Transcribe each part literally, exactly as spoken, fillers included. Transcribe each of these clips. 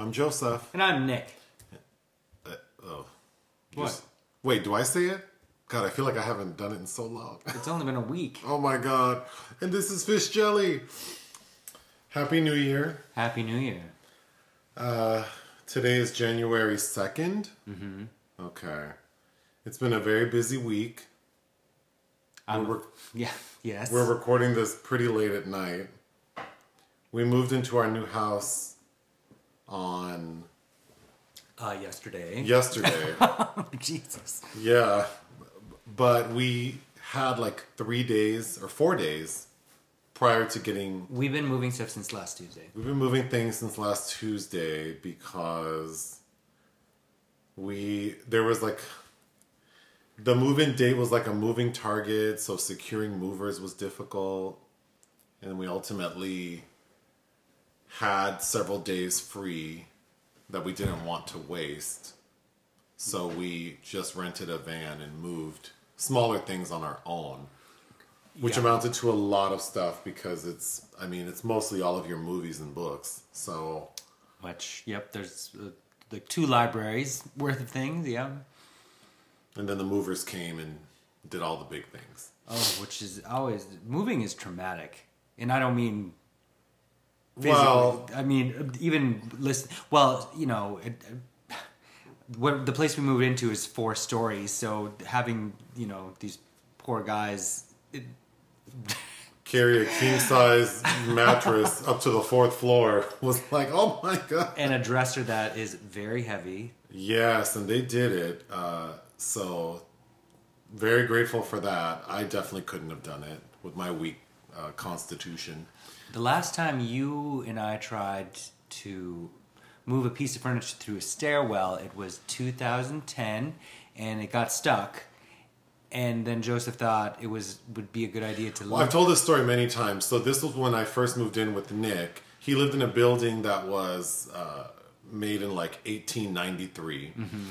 I'm Joseph. And I'm Nick. Uh, oh. What? Just, wait, do I say it? God, I feel like I haven't done it in so long. It's only been a week. Oh my God. And this is Fish Jelly. Happy New Year. Happy New Year. Uh, today is January second. Mm-hmm. Okay. It's been a very busy week. Um, we're, yeah, yes. We're recording this pretty late at night. We moved into our new house on... Uh, yesterday. Yesterday. Jesus. Yeah. But we had like three days or four days prior to getting... We've been moving stuff since last Tuesday. We've been moving things since last Tuesday because we... There was like... The move-in date was like a moving target, so securing movers was difficult. And we ultimately had several days free that we didn't want to waste. So we just rented a van and moved smaller things on our own, which yeah. amounted to a lot of stuff because it's, I mean, it's mostly all of your movies and books. So much. Yep. There's uh, like two libraries worth of things. Yeah. And then the movers came and did all the big things. Oh, which is always... Moving is traumatic. And I don't mean... Physically. Well... I mean, even... listen. Well, you know... It, what, the place we moved into is four stories. So having, you know, these poor guys... It, carry a king-size mattress up to the fourth floor was like, oh my God. And a dresser that is very heavy. Yes, and they did it. Uh... So, very grateful for that. I definitely couldn't have done it with my weak uh, constitution. The last time you and I tried to move a piece of furniture through a stairwell, it was two thousand ten, and it got stuck. And then Joseph thought it was would be a good idea to... Well, look. I've told this story many times. So this was when I first moved in with Nick. He lived in a building that was uh, made in like eighteen ninety-three. Mm-hmm.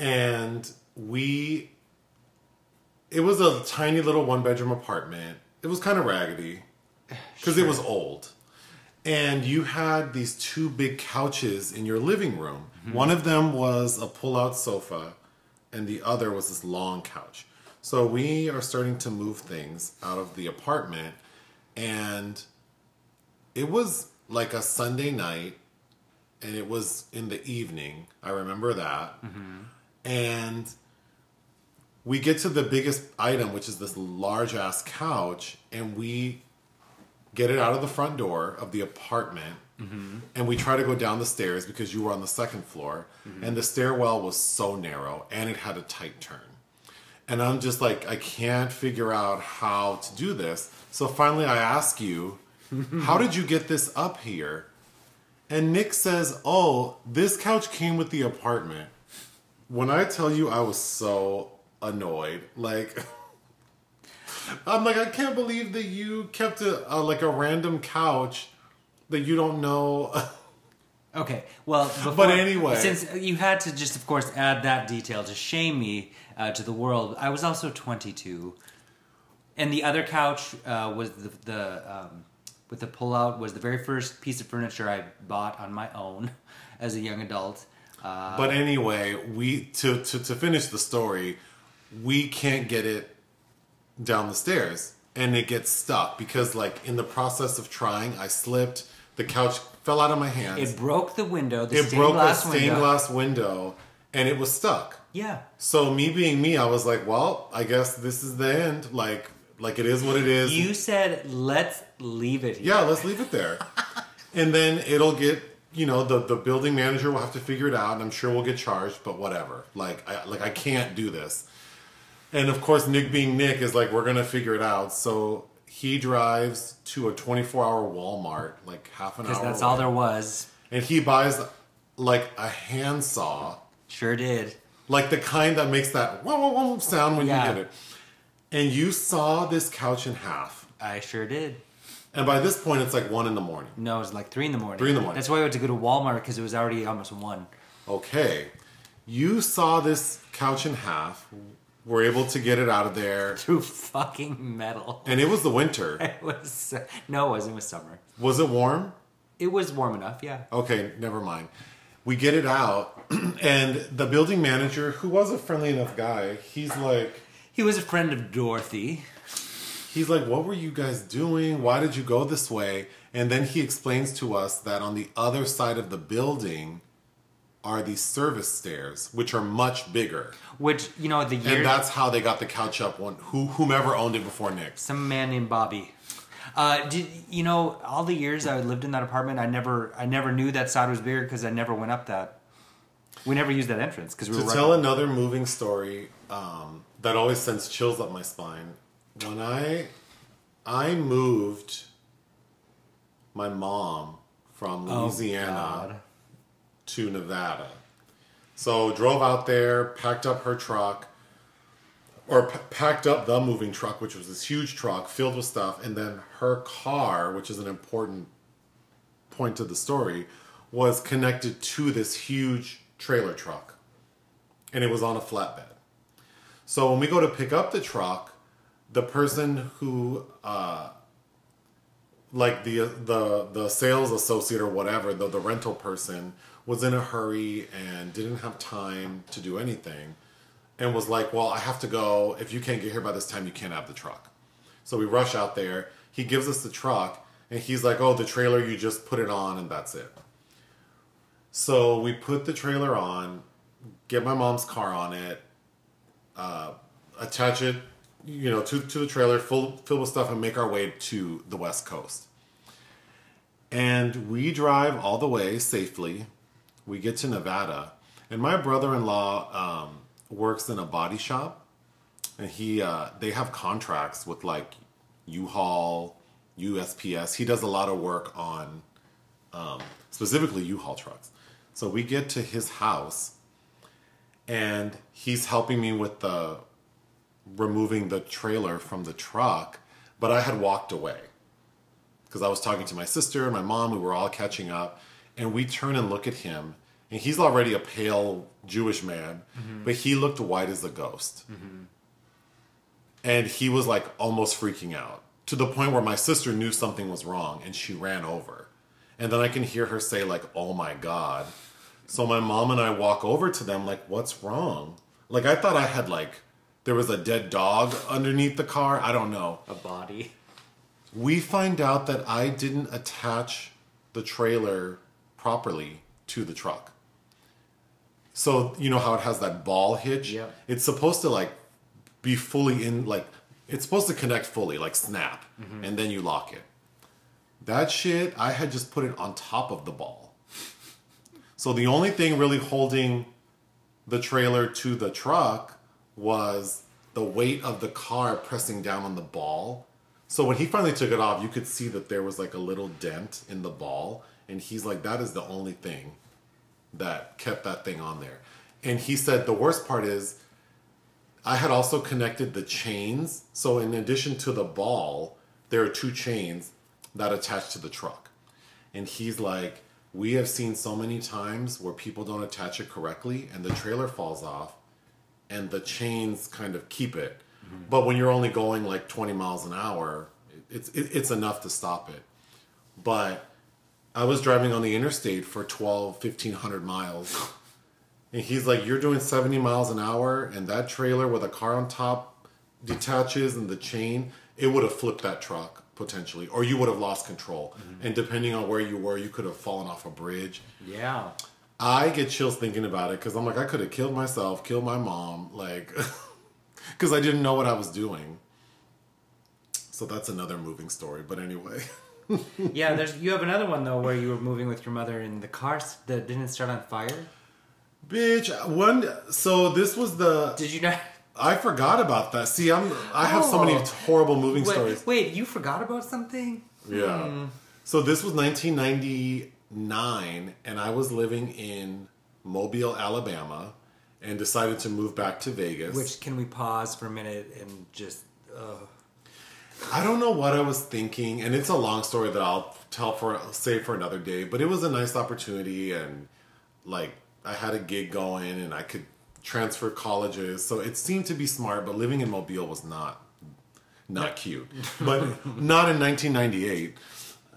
And we, it was a tiny little one-bedroom apartment. It was kind of raggedy because sure. it was old. And you had these two big couches in your living room. Mm-hmm. One of them was a pull-out sofa, and the other was this long couch. So we are starting to move things out of the apartment. And it was like a Sunday night, and it was in the evening. I remember that. Mm-hmm. And we get to the biggest item, which is this large-ass couch, and we get it out of the front door of the apartment, mm-hmm. and we try to go down the stairs because you were on the second floor, mm-hmm. and the stairwell was so narrow, and it had a tight turn. And I'm just like, I can't figure out how to do this. So finally I ask you, how did you get this up here? And Nick says, oh, this couch came with the apartment. When I tell you I was so annoyed, like, I'm like, I can't believe that you kept a, a like a random couch that you don't know. Okay, well, before, but anyway, since you had to just, of course, add that detail to shame me uh, to the world, I was also twenty-two, and the other couch uh, was the the um, with the pullout was the very first piece of furniture I bought on my own as a young adult. Uh, but anyway, we to, to, to finish the story, we can't get it down the stairs. And it gets stuck because, like, in the process of trying, I slipped. The couch fell out of my hands. It broke the window. The it broke the stained window. glass window. And it was stuck. Yeah. So me being me, I was like, well, I guess this is the end. Like, like it is what it is. You said, let's leave it here. Yeah, let's leave it there. And then it'll get... You know, the, the building manager will have to figure it out, and I'm sure we'll get charged, but whatever. Like, I, like I can't do this. And, of course, Nick being Nick is like, we're going to figure it out. So he drives to a twenty-four hour Walmart, like half an hour away. Because that's all there was. And he buys, like, a handsaw. Sure did. Like the kind that makes that whoa, whoa, whoa sound when yeah. you get it. And you saw this couch in half. I sure did. And by this point, it's like one in the morning. No, it was like three in the morning. Three in the morning. That's why we had to go to Walmart, because it was already almost one. Okay. You saw this couch in half. We're able to get it out of there. Through fucking metal. And it was the winter. It was... No, it wasn't. It was summer. Was it warm? It was warm enough, yeah. Okay, never mind. We get it out, and the building manager, who was a friendly enough guy, he's like... He was a friend of Dorothy. He's like, what were you guys doing? Why did you go this way? And then he explains to us that on the other side of the building are these service stairs, which are much bigger. Which, you know, the year... And that's how they got the couch up, one, who, whomever owned it before Nick. Some man named Bobby. Uh, did, you know, all the years I lived in that apartment, I never I never knew that side was bigger because I never went up that. We never used that entrance. Cause we to were tell right another moving story um, that always sends chills up my spine. When I, I moved my mom from Louisiana oh, to Nevada. So drove out there, packed up her truck. Or p- packed up the moving truck, which was this huge truck filled with stuff. And then her car, which is an important point to the story, was connected to this huge trailer truck. And it was on a flatbed. So when we go to pick up the truck, the person who, uh, like the, the, the sales associate or whatever, the, the rental person, was in a hurry and didn't have time to do anything. And was like, well, I have to go. If you can't get here by this time, you can't have the truck. So we rush out there. He gives us the truck. And he's like, oh, the trailer, you just put it on and that's it. So we put the trailer on. Get my mom's car on it. Uh, attach it, you know, to, to the trailer. Fill, fill with stuff and make our way to the West Coast. And we drive all the way safely. We get to Nevada. And my brother-in-law... Um, works in a body shop, and he uh, they have contracts with like U-Haul, U S P S. He does a lot of work on um, specifically U-Haul trucks. So we get to his house, and he's helping me with the removing the trailer from the truck, but I had walked away because I was talking to my sister and my mom. We were all catching up, and we turn and look at him. And he's already a pale Jewish man, mm-hmm. but he looked white as a ghost. Mm-hmm. And he was like almost freaking out to the point where my sister knew something was wrong and she ran over. And then I can hear her say like, oh my God. So my mom and I walk over to them like, what's wrong? Like I thought I had like, there was a dead dog underneath the car. I don't know. A body. We find out that I didn't attach the trailer properly to the truck. So, you know how it has that ball hitch? Yeah. It's supposed to, like, be fully in, like... It's supposed to connect fully, like, snap. Mm-hmm. And then you lock it. That shit, I had just put it on top of the ball. So the only thing really holding the trailer to the truck was the weight of the car pressing down on the ball. So when he finally took it off, you could see that there was, like, a little dent in the ball. And he's like, that is the only thing that kept that thing on there. And he said the worst part is I had also connected the chains. So in addition to the ball, there are two chains that attach to the truck. And he's like, we have seen so many times where people don't attach it correctly and the trailer falls off and the chains kind of keep it. Mm-hmm. But when you're only going like twenty miles an hour, it's, it, it's enough to stop it. But... I was driving on the interstate for twelve, fifteen hundred miles. And he's like, you're doing seventy miles an hour and that trailer with a car on top detaches and the chain, it would have flipped that truck potentially, or you would have lost control. Mm-hmm. And depending on where you were, you could have fallen off a bridge. Yeah. I get chills thinking about it because I'm like, I could have killed myself, killed my mom, like, because I didn't know what I was doing. So that's another moving story. But anyway... Yeah, there's. You have another one though, where you were moving with your mother and the car that didn't start on fire. Bitch, one. So this was the. Did you not? I forgot about that. See, I'm. I have oh. so many horrible moving wait, stories. Wait, you forgot about something? Yeah. Hmm. So this was nineteen ninety-nine, and I was living in Mobile, Alabama, and decided to move back to Vegas. Which can we pause for a minute and just. Uh... I don't know what I was thinking, and it's a long story that I'll tell for save for another day, but it was a nice opportunity, and like I had a gig going and I could transfer colleges, so it seemed to be smart, but living in Mobile was not not cute. But not in nineteen ninety-eight.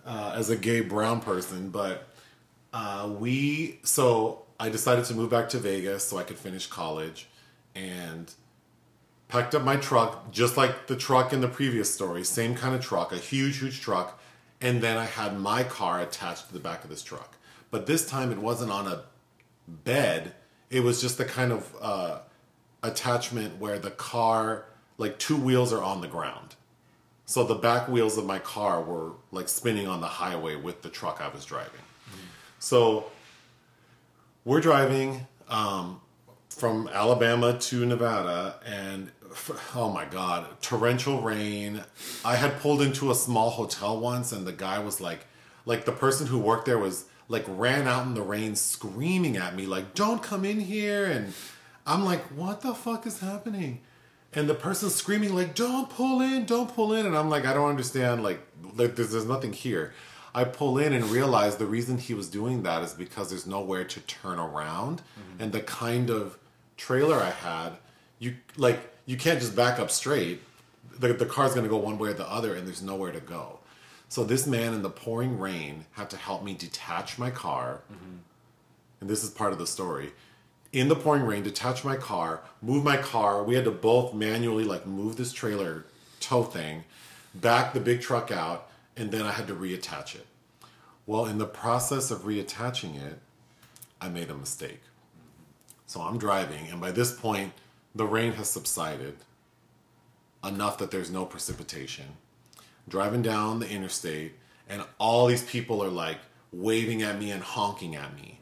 uh, as a gay brown person, but uh, we, so I decided to move back to Vegas so I could finish college, and packed up my truck, just like the truck in the previous story, same kind of truck, a huge, huge truck, and then I had my car attached to the back of this truck. But this time it wasn't on a bed, it was just the kind of uh, attachment where the car, like two wheels are on the ground. So the back wheels of my car were like spinning on the highway with the truck I was driving. Mm-hmm. So we're driving um, from Alabama to Nevada, and oh my God, torrential rain. I had pulled into a small hotel once, and the guy was like, like the person who worked there was like ran out in the rain screaming at me like, don't come in here. And I'm like, what the fuck is happening? And the person's screaming like, don't pull in, don't pull in. And I'm like, I don't understand. Like, like there's, there's nothing here. I pull in and realize the reason he was doing that is because there's nowhere to turn around. Mm-hmm. And the kind of trailer I had, you like you can't just back up straight. The, the car's going to go one way or the other, and there's nowhere to go. So this man in the pouring rain had to help me detach my car. Mm-hmm. And this is part of the story. In the pouring rain, detach my car, move my car. We had to both manually like move this trailer tow thing, back the big truck out, and then I had to reattach it. Well, in the process of reattaching it, I made a mistake. So I'm driving, and by this point, the rain has subsided enough that there's no precipitation. I'm driving down the interstate, and all these people are like waving at me and honking at me.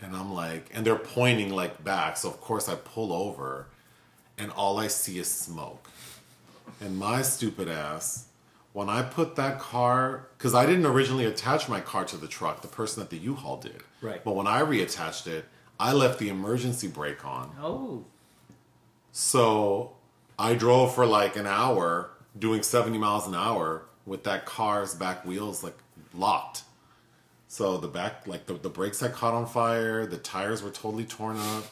And I'm like, and they're pointing like back. So of course I pull over and all I see is smoke. And my stupid ass, when I put that car, because I didn't originally attach my car to the truck, the person at the U-Haul did. Right. But when I reattached it, I left the emergency brake on. Oh. So I drove for like an hour doing seventy miles an hour with that car's back wheels like locked. So the back, like the, the brakes had caught on fire. The tires were totally torn up.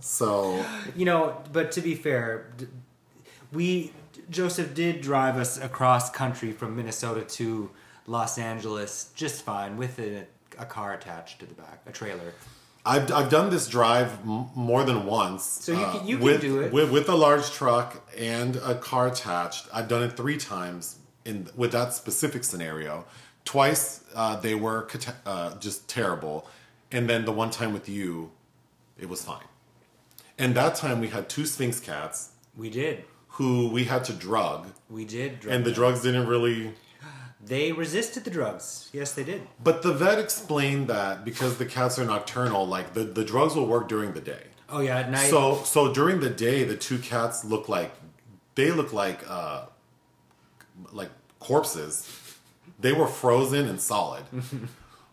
So, you know, but to be fair, we, Joseph did drive us across country from Minnesota to Los Angeles just fine with a, a car attached to the back, a trailer. I've, I've done this drive m- more than once. So you can, you uh, with, can do it. With, with a large truck and a car attached. I've done it three times in with that specific scenario. Twice uh, they were uh, just terrible, and then the one time with you, it was fine. And that time we had two Sphinx cats. We did. Who we had to drug. We did. Drug and them. The drugs didn't really... They resisted the drugs. Yes, they did. But the vet explained that because the cats are nocturnal, like the, the drugs will work during the day. Oh yeah, at night. So so during the day, the two cats look like they look like uh, like corpses. They were frozen and solid.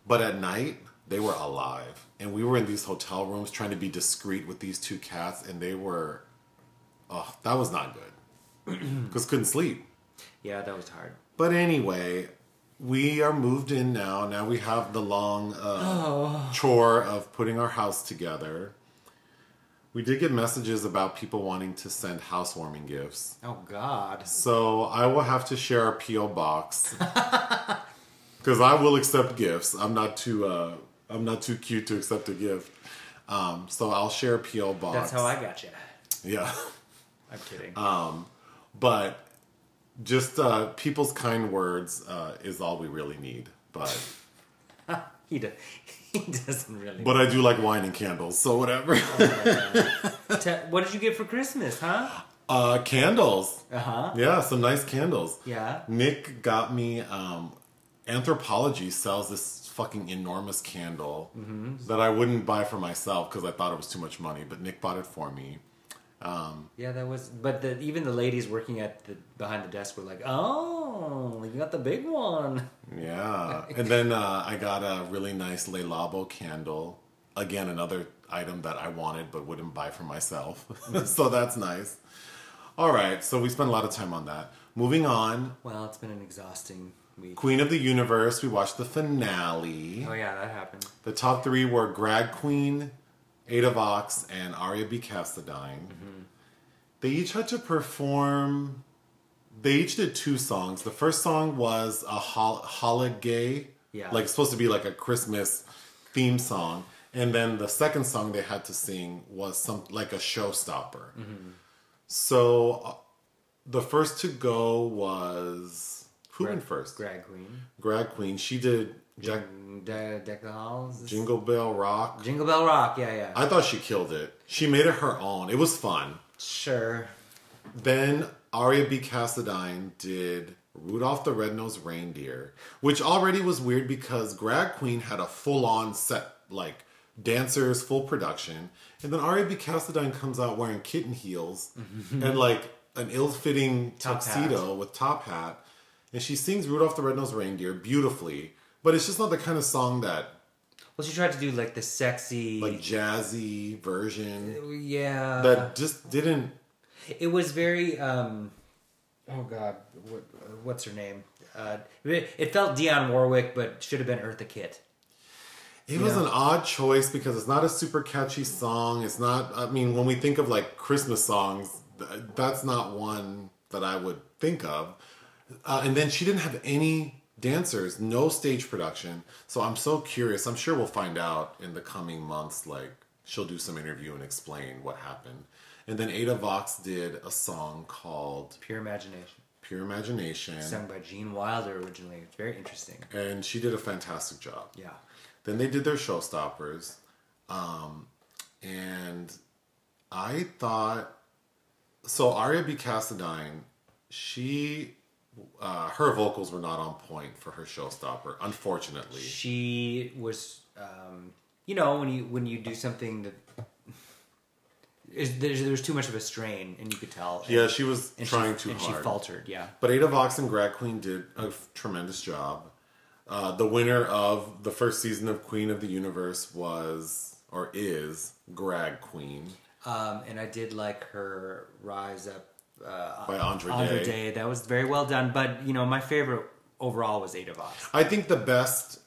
But at night, they were alive. And we were in these hotel rooms trying to be discreet with these two cats. And they were... Oh, that was not good. Because couldn't sleep. Yeah, that was hard. But anyway, we are moved in now. Now we have the long uh, oh. chore of putting our house together. We did get messages about people wanting to send housewarming gifts. Oh, God. So I will have to share a P O box. Because I will accept gifts. I'm not too uh, I'm not too cute to accept a gift. Um, so I'll share a P O box. That's how I got you. Yeah. I'm kidding. Um, but just uh, people's kind words uh, is all we really need. But he does. He doesn't really. But I do like wine and candles, so whatever. What did you get for Christmas, huh? Uh, candles. Uh-huh. Yeah, some nice candles. Yeah. Nick got me, um, Anthropologie sells this fucking enormous candle mm-hmm. that I wouldn't buy for myself because I thought it was too much money, but Nick bought it for me. Um, yeah, that was, but the, even the ladies working at the, behind the desk were like, oh, you got the big one. Yeah. And then, uh, I got a really nice Le Labo candle. Again, another item that I wanted, but wouldn't buy for myself. So that's nice. All right. So we spent a lot of time on that. Moving on. Well, it's been an exhausting week. Queen of the Universe. We watched the finale. Oh yeah, that happened. The top three were Grag Queen, Ada Vox, and Arya B. Cassadine. Mm-hmm. They each had to perform They each did two songs. The first song was a hol- holiday, yeah, like supposed to be like a Christmas theme song, and then the second song they had to sing was some like a showstopper. Mm-hmm. So uh, the first to go was who Greg, went first? Grag Queen. Grag Queen. She did Jack, De- De- Jingle Bell Rock. Jingle Bell Rock. Yeah, yeah. I thought she killed it. She made it her own. It was fun. Sure. Then Arya B. Cassadine did Rudolph the Red-Nosed Reindeer, which already was weird because Grag Queen had a full-on set, like dancers, full production, and then Arya B. Cassadine comes out wearing kitten heels mm-hmm. and like an ill-fitting top tuxedo hat. with top hat, and she sings Rudolph the Red-Nosed Reindeer beautifully, but it's just not the kind of song that. Well, she tried to do like the sexy, like jazzy version. Yeah, that just didn't. It was very, um, oh God, what, what's her name? Uh, it felt Dionne Warwick, but should have been Eartha Kitt. It was know? an odd choice because it's not a super catchy song. It's not, I mean, when we think of like Christmas songs, that's not one that I would think of. Uh, and then she didn't have any dancers, no stage production. So I'm so curious. I'm sure we'll find out in the coming months, like she'll do some interview and explain what happened. And then Ada Vox did a song called Pure Imagination. Pure Imagination. Sung by Gene Wilder originally. It's very interesting. And she did a fantastic job. Yeah. Then they did their showstoppers. Um, and I thought... So Arya B. Cassadine, she... Uh, her vocals were not on point for her showstopper, unfortunately. She was... Um, you know, when you when you do something that... Is, there's, there's too much of a strain, and you could tell. And, yeah, she was trying she, too and hard. And she faltered, yeah. But Ada Vox and Grag Queen did a f- tremendous job. Uh, the winner of the first season of Queen of the Universe was, or is, Grag Queen. Um, and I did like her Rise Up uh, by Andre, Andre Day. Day. That was very well done. But, you know, my favorite overall was Ada Vox. I think the best,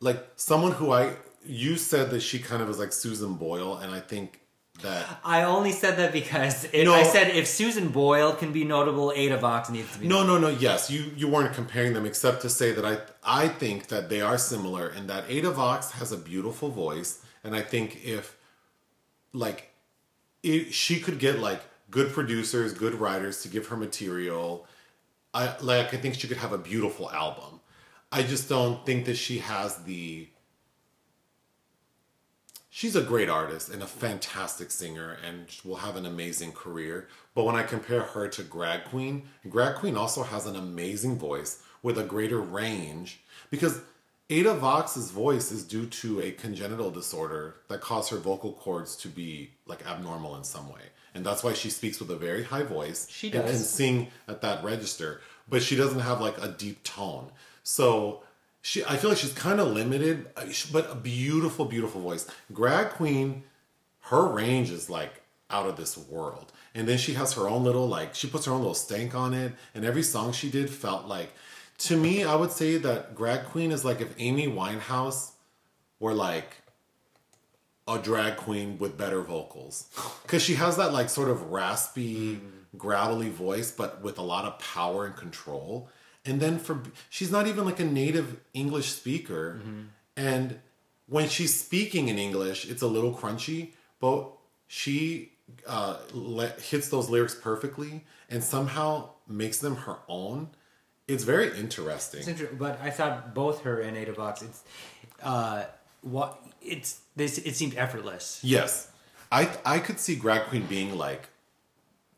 like, someone who I... You said that she kind of was like Susan Boyle, and I think... That. I only said that because if no, I said if Susan Boyle can be notable, Ada Vox needs to be no, notable. No, no, no. Yes, you, you weren't comparing them except to say that I I think that they are similar and that Ada Vox has a beautiful voice, and I think if like if she could get like good producers, good writers to give her material, I like I think she could have a beautiful album. I just don't think that she has the. She's a great artist and a fantastic singer and will have an amazing career. But when I compare her to Grag Queen, Grag Queen also has an amazing voice with a greater range because Ada Vox's voice is due to a congenital disorder that caused her vocal cords to be like abnormal in some way. And that's why she speaks with a very high voice. She does. And can sing at that register, but she doesn't have like a deep tone. So... She, I feel like she's kind of limited, but a beautiful, beautiful voice. Grag Queen, her range is like out of this world. And then she has her own little, like, she puts her own little stank on it. And every song she did felt like, to me, I would say that Grag Queen is like if Amy Winehouse were like a drag queen with better vocals. Because she has that like sort of raspy, mm. gravelly voice, but with a lot of power and control. And then for she's not even like a native English speaker. Mm-hmm. And when she's speaking in English, it's a little crunchy. But she uh, le- hits those lyrics perfectly and somehow makes them her own. It's very interesting. It's inter- but I thought both her and Ada Vox, it's, uh, what, it's, this, it seemed effortless. Yes. I I could see Grag Queen being like,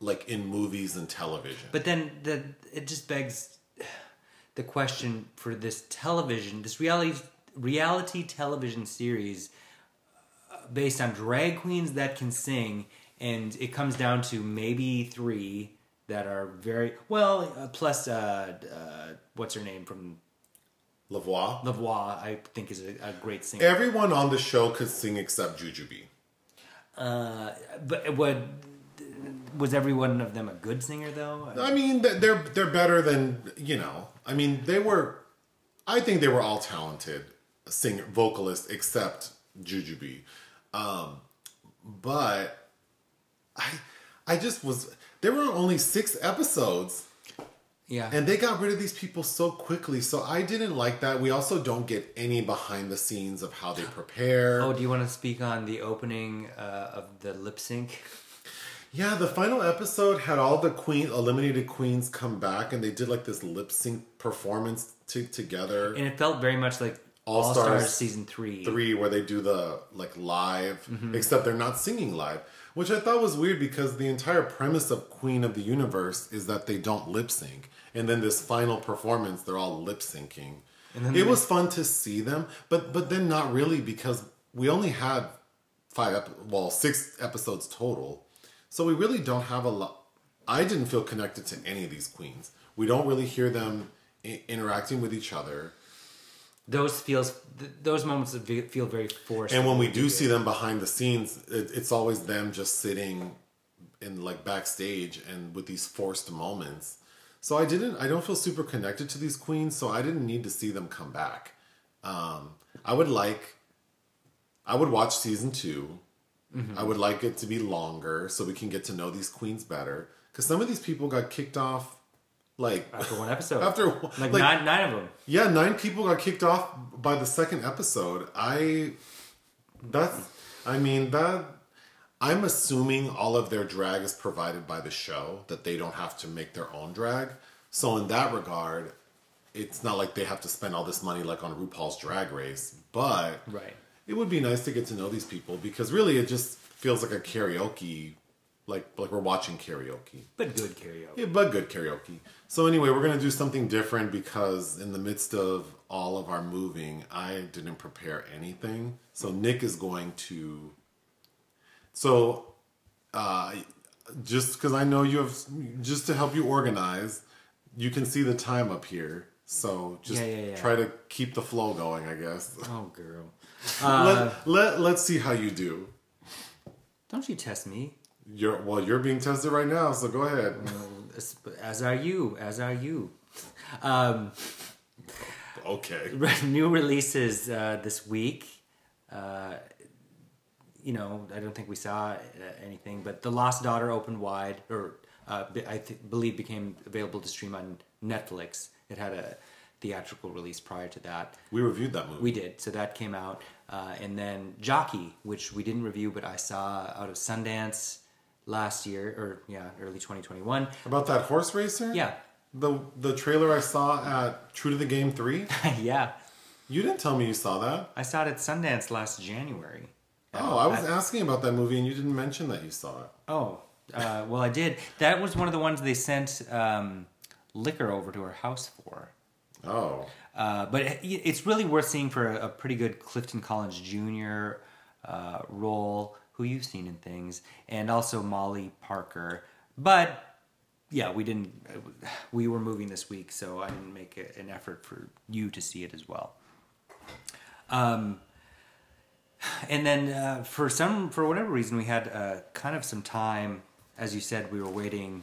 like in movies and television. But then the it just begs... The question for this television, this reality reality television series uh, based on drag queens that can sing, and it comes down to maybe three that are very well. Uh, plus, uh, uh, what's her name from Lavoie? Lavoie, I think, is a, a great singer. Everyone on the show could sing except Jujubee. Uh, but what. Was every one of them a good singer, though? I mean, they're they're better than, you know. I mean, they were... I think they were all talented singer vocalists except Jujubee. Um, but I I just was... There were only six episodes. Yeah. And they got rid of these people so quickly, so I didn't like that. We also don't get any behind the scenes of how they prepare. Oh, do you want to speak on the opening uh, of the lip sync? Yeah, the final episode had all the queen, eliminated queens come back, and they did like this lip sync performance to, together. And it felt very much like All, All Stars, Stars Season three. three, where they do the like live, mm-hmm. except they're not singing live. Which I thought was weird because the entire premise of Queen of the Universe is that they don't lip sync. And then this final performance, they're all lip syncing. It was fun to see them, but but then not really because we only had five, ep- well, six episodes total. So we really don't have a lot. I didn't feel connected to any of these queens. We don't really hear them I- interacting with each other. Those feels, th- those moments feel very forced. And when we do see them behind the scenes, it, it's always them just sitting in like backstage and with these forced moments. So I didn't, I don't feel super connected to these queens, so I didn't need to see them come back. Um, I would like, I would watch season two. Mm-hmm. I would like it to be longer so we can get to know these queens better. Because some of these people got kicked off like... After one episode. After Like, like nine, nine of them. Yeah, nine people got kicked off by the second episode. I... That's... I mean, that... I'm assuming all of their drag is provided by the show, that they don't have to make their own drag. So in that regard, it's not like they have to spend all this money like on RuPaul's Drag Race. But right. It would be nice to get to know these people because really it just feels like a karaoke, like like we're watching karaoke. But good karaoke. Yeah, but good karaoke. So anyway, we're going to do something different because in the midst of all of our moving, I didn't prepare anything. So Nick is going to... So, uh, just because I know you have, just to help you organize, you can see the time up here. So just yeah, yeah, yeah. try to keep the flow going, I guess. Oh, girl. Uh, let, let, let's see how you do. Don't you test me. You're Well, you're being tested right now, so go ahead. Well, as are you. As are you. Um, okay. New releases uh, this week. Uh You know, I don't think we saw anything, but The Lost Daughter opened wide, or uh, I th- believe became available to stream on Netflix. It had a theatrical release prior to that. We reviewed that movie. We did, so that came out. Uh, and then Jockey, which we didn't review, but I saw out of Sundance last year, or yeah, early twenty twenty-one. About that horse racer? Yeah. The, the trailer I saw at True to the Game three? Yeah. You didn't tell me you saw that. I saw it at Sundance last January. Oh, I was I, asking about that movie and you didn't mention that you saw it. Oh, uh, well I did. That was one of the ones they sent um, liquor over to her house for. Oh. Uh, but it, it's really worth seeing for a, a pretty good Clifton Collins Junior Uh, role, who you've seen in things, and also Molly Parker. But, yeah, we didn't, we were moving this week, so I didn't make a, an effort for you to see it as well. Um... And then uh, for some, for whatever reason, we had uh, kind of some time. As you said, we were waiting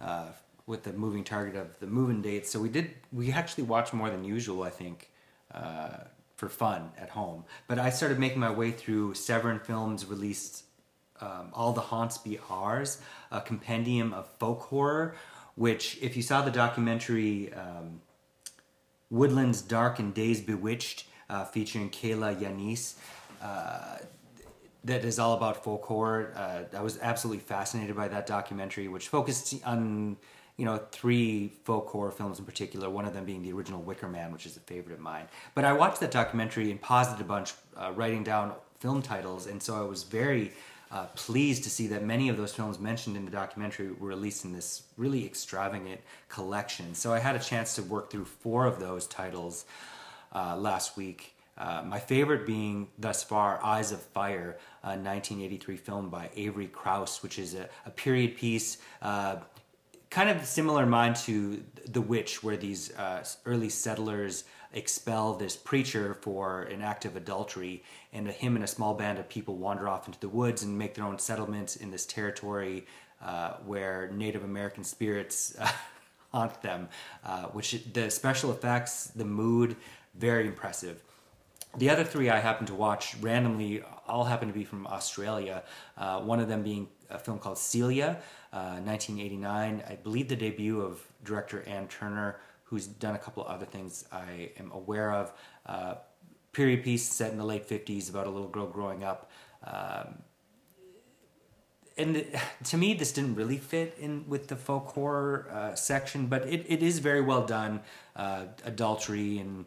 uh, with the moving target of the moving dates. So we did, we actually watched more than usual, I think, uh, for fun at home. But I started making my way through Severin Films released um, All the Haunts Be Ours, a compendium of folk horror, which if you saw the documentary um, Woodlands Dark and Days Bewitched, uh, featuring Kayla Yanis, Uh, that is all about folk horror. Uh, I was absolutely fascinated by that documentary, which focused on, you know, three folk horror films in particular, one of them being the original Wicker Man, which is a favorite of mine. But I watched that documentary and paused it a bunch, uh, writing down film titles, and so I was very uh, pleased to see that many of those films mentioned in the documentary were released in this really extravagant collection. So I had a chance to work through four of those titles uh, last week. Uh, my favorite being, thus far, Eyes of Fire, a nineteen eighty-three film by Avery Krauss, which is a, a period piece, uh, kind of similar in mind to The Witch, where these uh, early settlers expel this preacher for an act of adultery, and him and a small band of people wander off into the woods and make their own settlements in this territory uh, where Native American spirits uh, haunt them, uh, which the special effects, the mood, very impressive. The other three I happened to watch randomly all happened to be from Australia, uh, one of them being a film called Celia, uh, nineteen eighty-nine, I believe the debut of director Ann Turner, who's done a couple other things I am aware of. Uh, period piece set in the late fifties about a little girl growing up. Um, and it, to me, this didn't really fit in with the folk horror uh, section, but it, it is very well done. Uh, adultery and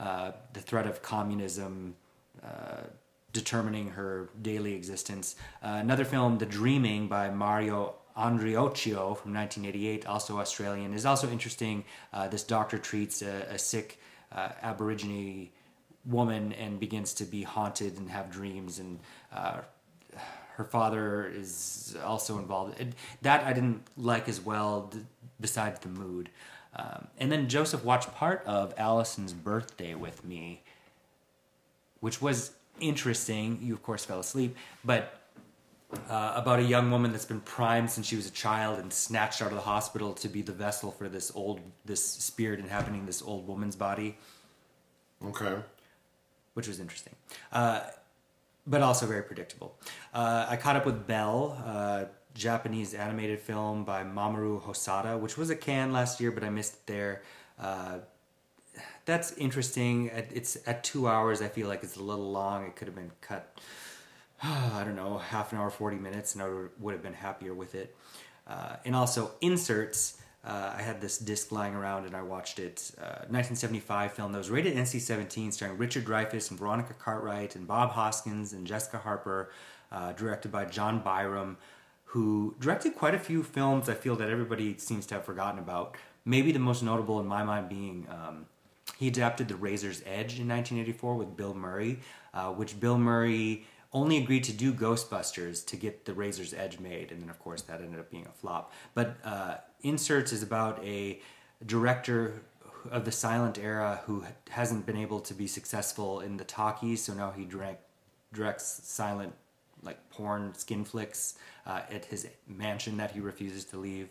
Uh, the threat of communism uh, determining her daily existence. Uh, another film, The Dreaming, by Mario Andriocchio from nineteen eighty-eight, also Australian, is also interesting. Uh, this doctor treats a, a sick uh, Aborigine woman and begins to be haunted and have dreams, and uh, her father is also involved. It, that I didn't like as well, besides the mood. Um, and then Joseph watched part of Allison's Birthday with me, which was interesting. You, of course, fell asleep. But uh, about a young woman that's been primed since she was a child and snatched out of the hospital to be the vessel for this old, this spirit inhabiting this old woman's body. Okay. Which was interesting. Uh, but also very predictable. Uh, I caught up with Belle, uh, Japanese animated film by Mamoru Hosada, which was a Cannes last year, but I missed it there. Uh, that's interesting. It's at two hours. I feel like it's a little long. It could have been cut, I don't know, half an hour, forty minutes, and I would have been happier with it. Uh, and also Inserts. Uh, I had this disc lying around and I watched it. Uh, nineteen seventy-five film that was rated N C seventeen, starring Richard Dreyfuss and Veronica Cartwright and Bob Hoskins and Jessica Harper, uh, directed by John Byram, who directed quite a few films I feel that everybody seems to have forgotten about. Maybe the most notable in my mind being um, he adapted The Razor's Edge in nineteen eighty-four with Bill Murray, uh, which Bill Murray only agreed to do Ghostbusters to get The Razor's Edge made, and then of course that ended up being a flop. But uh, Inserts is about a director of the silent era who hasn't been able to be successful in the talkies, so now he direct, directs silent like porn skin flicks uh, at his mansion that he refuses to leave.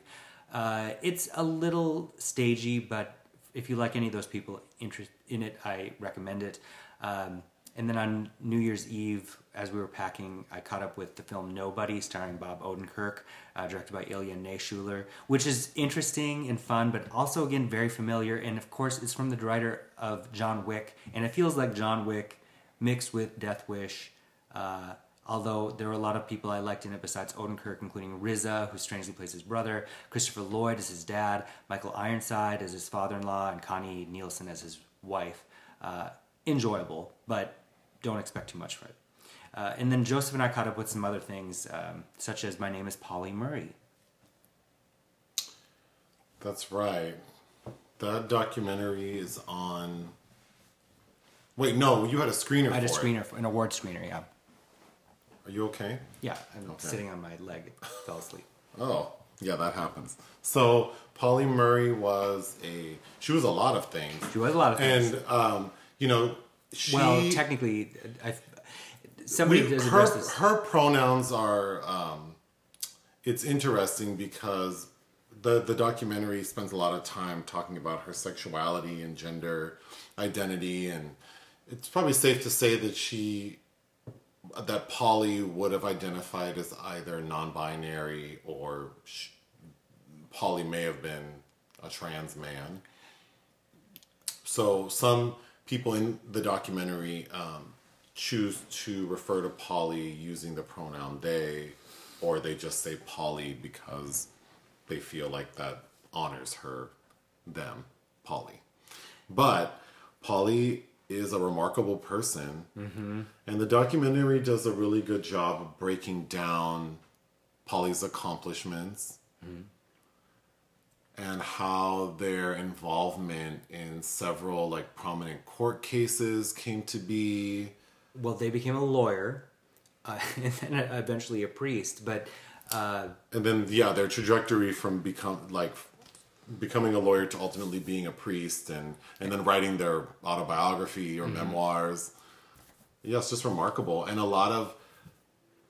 Uh, it's a little stagey, but if you like any of those people interest in it, I recommend it. Um, and then on New Year's Eve, as we were packing, I caught up with the film Nobody, starring Bob Odenkirk, uh, directed by Ilya Naishuller, which is interesting and fun, but also, again, very familiar. And of course, it's from the director of John Wick, and it feels like John Wick mixed with Death Wish, uh, although there are a lot of people I liked in it besides Odenkirk, including R Z A, who strangely plays his brother, Christopher Lloyd as his dad, Michael Ironside as his father-in-law, and Connie Nielsen as his wife. Uh, enjoyable, but don't expect too much from it. Uh, and then Joseph and I caught up with some other things, um, such as My Name is Polly Murray. That's right. That documentary is on... Wait, no, you had a screener for it. I had a screener, for, an award screener, yeah. Are you okay? Yeah, I'm okay. Sitting on my leg. I fell asleep. Oh, yeah, that happens. So, Polly Murray was a... She was a lot of things. She was a lot of things. And, um, you know, she... Well, technically, I... Somebody we, her, this. her pronouns are... Um, it's interesting because the, the documentary spends a lot of time talking about her sexuality and gender identity, and it's probably safe to say that she... that Polly would have identified as either non-binary, or sh Polly may have been a trans man. So some people in the documentary um, choose to refer to Polly using the pronoun they, or they just say Polly because they feel like that honors her, them, Polly. But Polly is a remarkable person. Mm-hmm. And the documentary does a really good job of breaking down Polly's accomplishments, mm-hmm, and how their involvement in several like prominent court cases came to be. Well, they became a lawyer uh, and then eventually a priest, but... Uh... And then, yeah, their trajectory from become like... becoming a lawyer to ultimately being a priest, and, and then writing their autobiography or mm-hmm. memoirs. Yeah, it's just remarkable. And a lot of...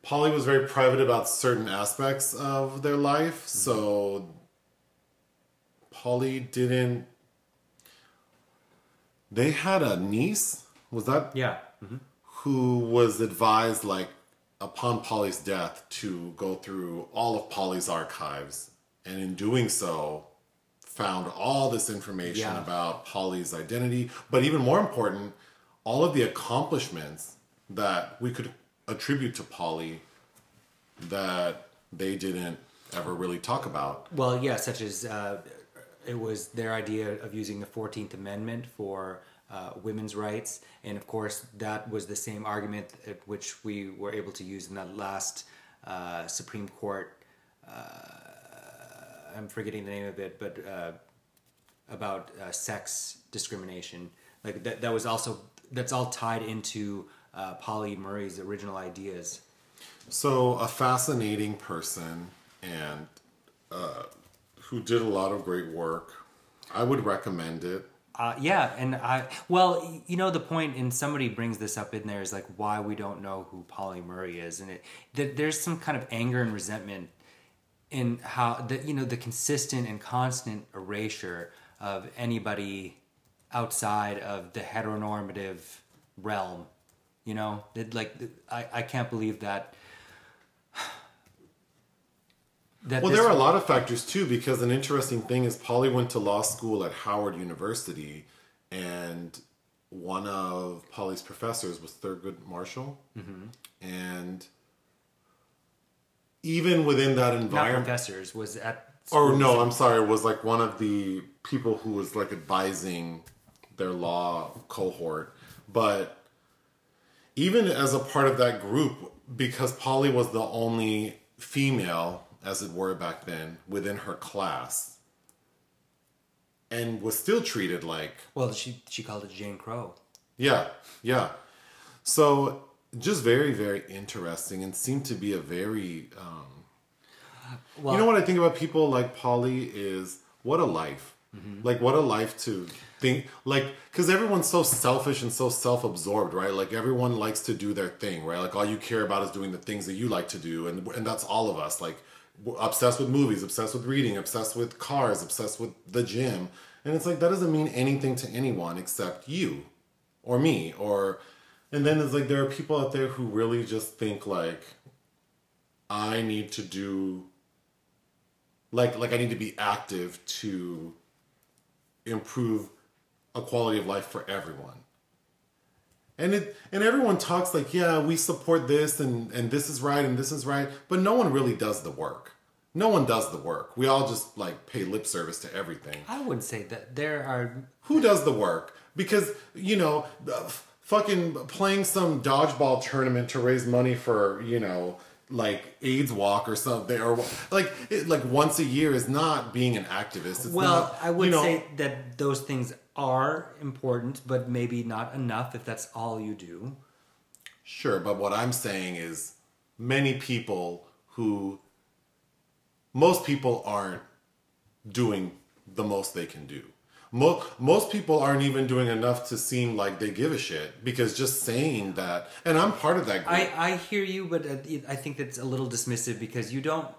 Polly was very private about certain aspects of their life, mm-hmm, so Polly didn't... They had a niece Was that? Yeah. Mm-hmm. Who was advised, like, upon Polly's death to go through all of Polly's archives, and in doing so found all this information yeah. about Polly's identity, but even more important, all of the accomplishments that we could attribute to Polly that they didn't ever really talk about. Well, yeah, such as uh, it was their idea of using the fourteenth Amendment for uh, women's rights. And of course, that was the same argument at which we were able to use in that last uh, Supreme Court, uh, I'm forgetting the name of it, but uh, about uh, sex discrimination. Like that, that was also, that's all tied into uh, Polly Murray's original ideas. So a fascinating person and uh, who did a lot of great work. I would recommend it. Uh, yeah, and I, well, you know, the point, and somebody brings this up in there, is like why we don't know who Polly Murray is. And it th- there's some kind of anger and resentment in how, the, you know, the consistent and constant erasure of anybody outside of the heteronormative realm. You know, it, like I, I can't believe that. That well, there are a lot of factors too, because an interesting thing is Polly went to law school at Howard University, and one of Polly's professors was Thurgood Marshall, mm-hmm. and even within that environment, not professors was at. Or no, I'm sorry, was like one of the people who was like advising their law cohort, but even as a part of that group, because Polly was the only female, as it were, back then, within her class, and was still treated like... Well, she she called it Jane Crow. Yeah, yeah. So, just very, very interesting, and seemed to be a very... Um, well, you know what I think about people like Polly is, what a life. Mm-hmm. Like, what a life to think... Like, because everyone's so selfish and so self-absorbed, right? Like, everyone likes to do their thing, right? Like, all you care about is doing the things that you like to do, and and that's all of us, like... Obsessed with movies, obsessed with reading, obsessed with cars, obsessed with the gym. And it's like, that doesn't mean anything to anyone except you or me. Or, and then it's like, there are people out there who really just think like, I need to do, like, like I need to be active to improve a quality of life for everyone. And it and everyone talks like, yeah, we support this and, and this is right and this is right. But no one really does the work. No one does the work. We all just like pay lip service to everything. I wouldn't say that there are... Who does the work? Because, you know, f- fucking playing some dodgeball tournament to raise money for, you know, like AIDS walk or something. Or like it, like once a year is not being an activist. It's well, not, I would you know, say that those things are important, but maybe not enough if that's all you do. Sure, but what I'm saying is many people who... Most people aren't doing the most they can do. Most, most people aren't even doing enough to seem like they give a shit, because just saying that... And I'm part of that group. I, I hear you, but I think that's a little dismissive, because you don't...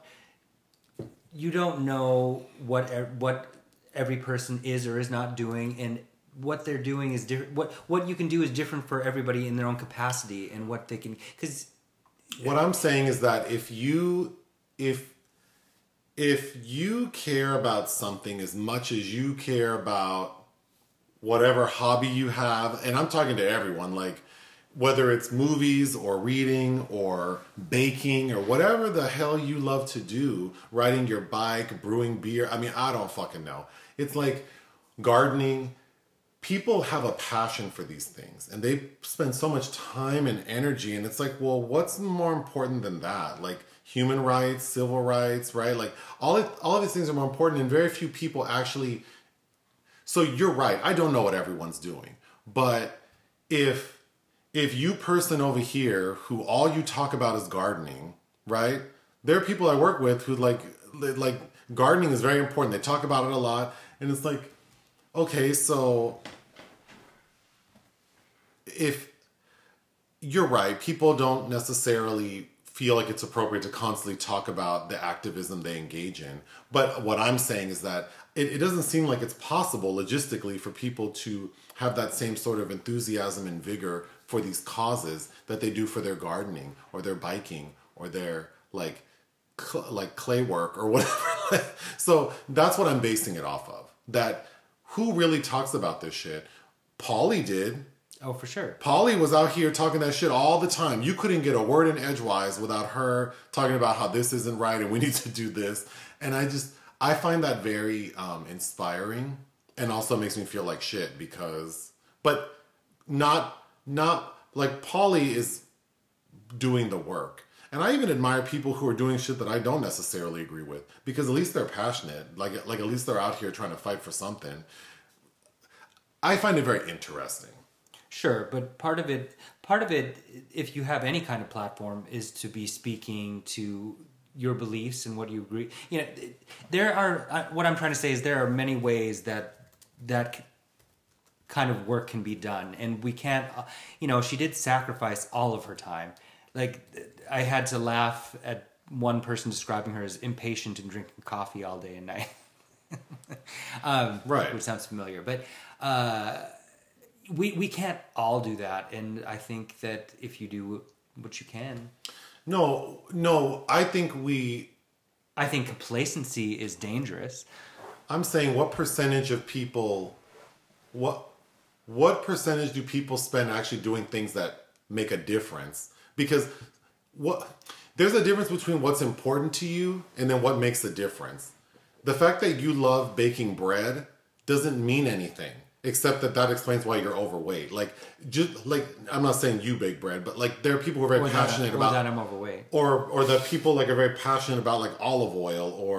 You don't know what what... every person is or is not doing, and what they're doing is different. What what you can do is different for everybody in their own capacity, and what they can. Because what I'm saying is that if you if if you care about something as much as you care about whatever hobby you have, and I'm talking to everyone, like whether it's movies or reading or baking or whatever the hell you love to do, riding your bike, brewing beer, I mean, I don't fucking know. It's like gardening. People have a passion for these things, and they spend so much time and energy, and it's like, well, what's more important than that? Like human rights, civil rights, right? Like all of, all of these things are more important, and very few people actually... So you're right. I don't know what everyone's doing, but if... If you person over here who all you talk about is gardening, right? There are people I work with who like, like gardening is very important. They talk about it a lot. And it's like, okay, so if you're right, people don't necessarily feel like it's appropriate to constantly talk about the activism they engage in. But what I'm saying is that it, it doesn't seem like it's possible logistically for people to have that same sort of enthusiasm and vigor for these causes that they do for their gardening or their biking or their like cl- like clay work or whatever. So that's what I'm basing it off of. That who really talks about this shit? Pauly did. Oh, for sure. Pauly was out here talking that shit all the time. You couldn't get a word in edgewise without her talking about how this isn't right and we need to do this. And I just, I find that very um, inspiring, and also makes me feel like shit because, but not, not, like Pauly is doing the work. And I even admire people who are doing shit that I don't necessarily agree with, because at least they're passionate. Like, like at least they're out here trying to fight for something. I find it very interesting. Sure, but part of it, part of it, if you have any kind of platform, is to be speaking to your beliefs and what you agree. You know, there are. What I'm trying to say is there are many ways that that kind of work can be done, and we can't. You know, she did sacrifice all of her time. Like, I had to laugh at one person describing her as impatient and drinking coffee all day and night. um, right, which sounds familiar, but. Uh, We we can't all do that, and I think that if you do what you can, no, no, I think we, I think complacency is dangerous. I'm saying, what percentage of people, what what percentage do people spend actually doing things that make a difference? Because what there's a difference between what's important to you and then what makes a difference. The fact that you love baking bread doesn't mean anything. Except that that explains why you're overweight. Like, just like I'm not saying you bake bread, but like there are people who are very or passionate that, about that I'm overweight, or or the people like are very passionate about like olive oil or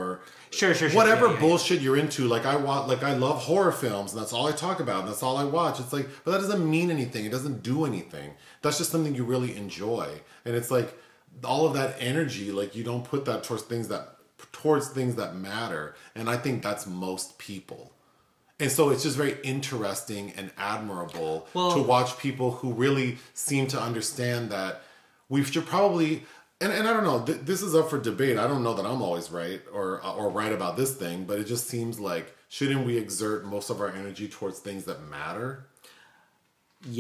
sure, sure, sure whatever yeah, yeah, bullshit yeah. you're into. Like I want, like I love horror films, and that's all I talk about, and that's all I watch. It's like, but that doesn't mean anything. It doesn't do anything. That's just something you really enjoy, and it's like all of that energy. Like you don't put that towards things that towards things that matter, and I think that's most people. And so it's just very interesting and admirable well, to watch people who really seem to understand that we should probably, and, and I don't know, th- this is up for debate. I don't know that I'm always right or or right about this thing, but it just seems like, shouldn't we exert most of our energy towards things that matter?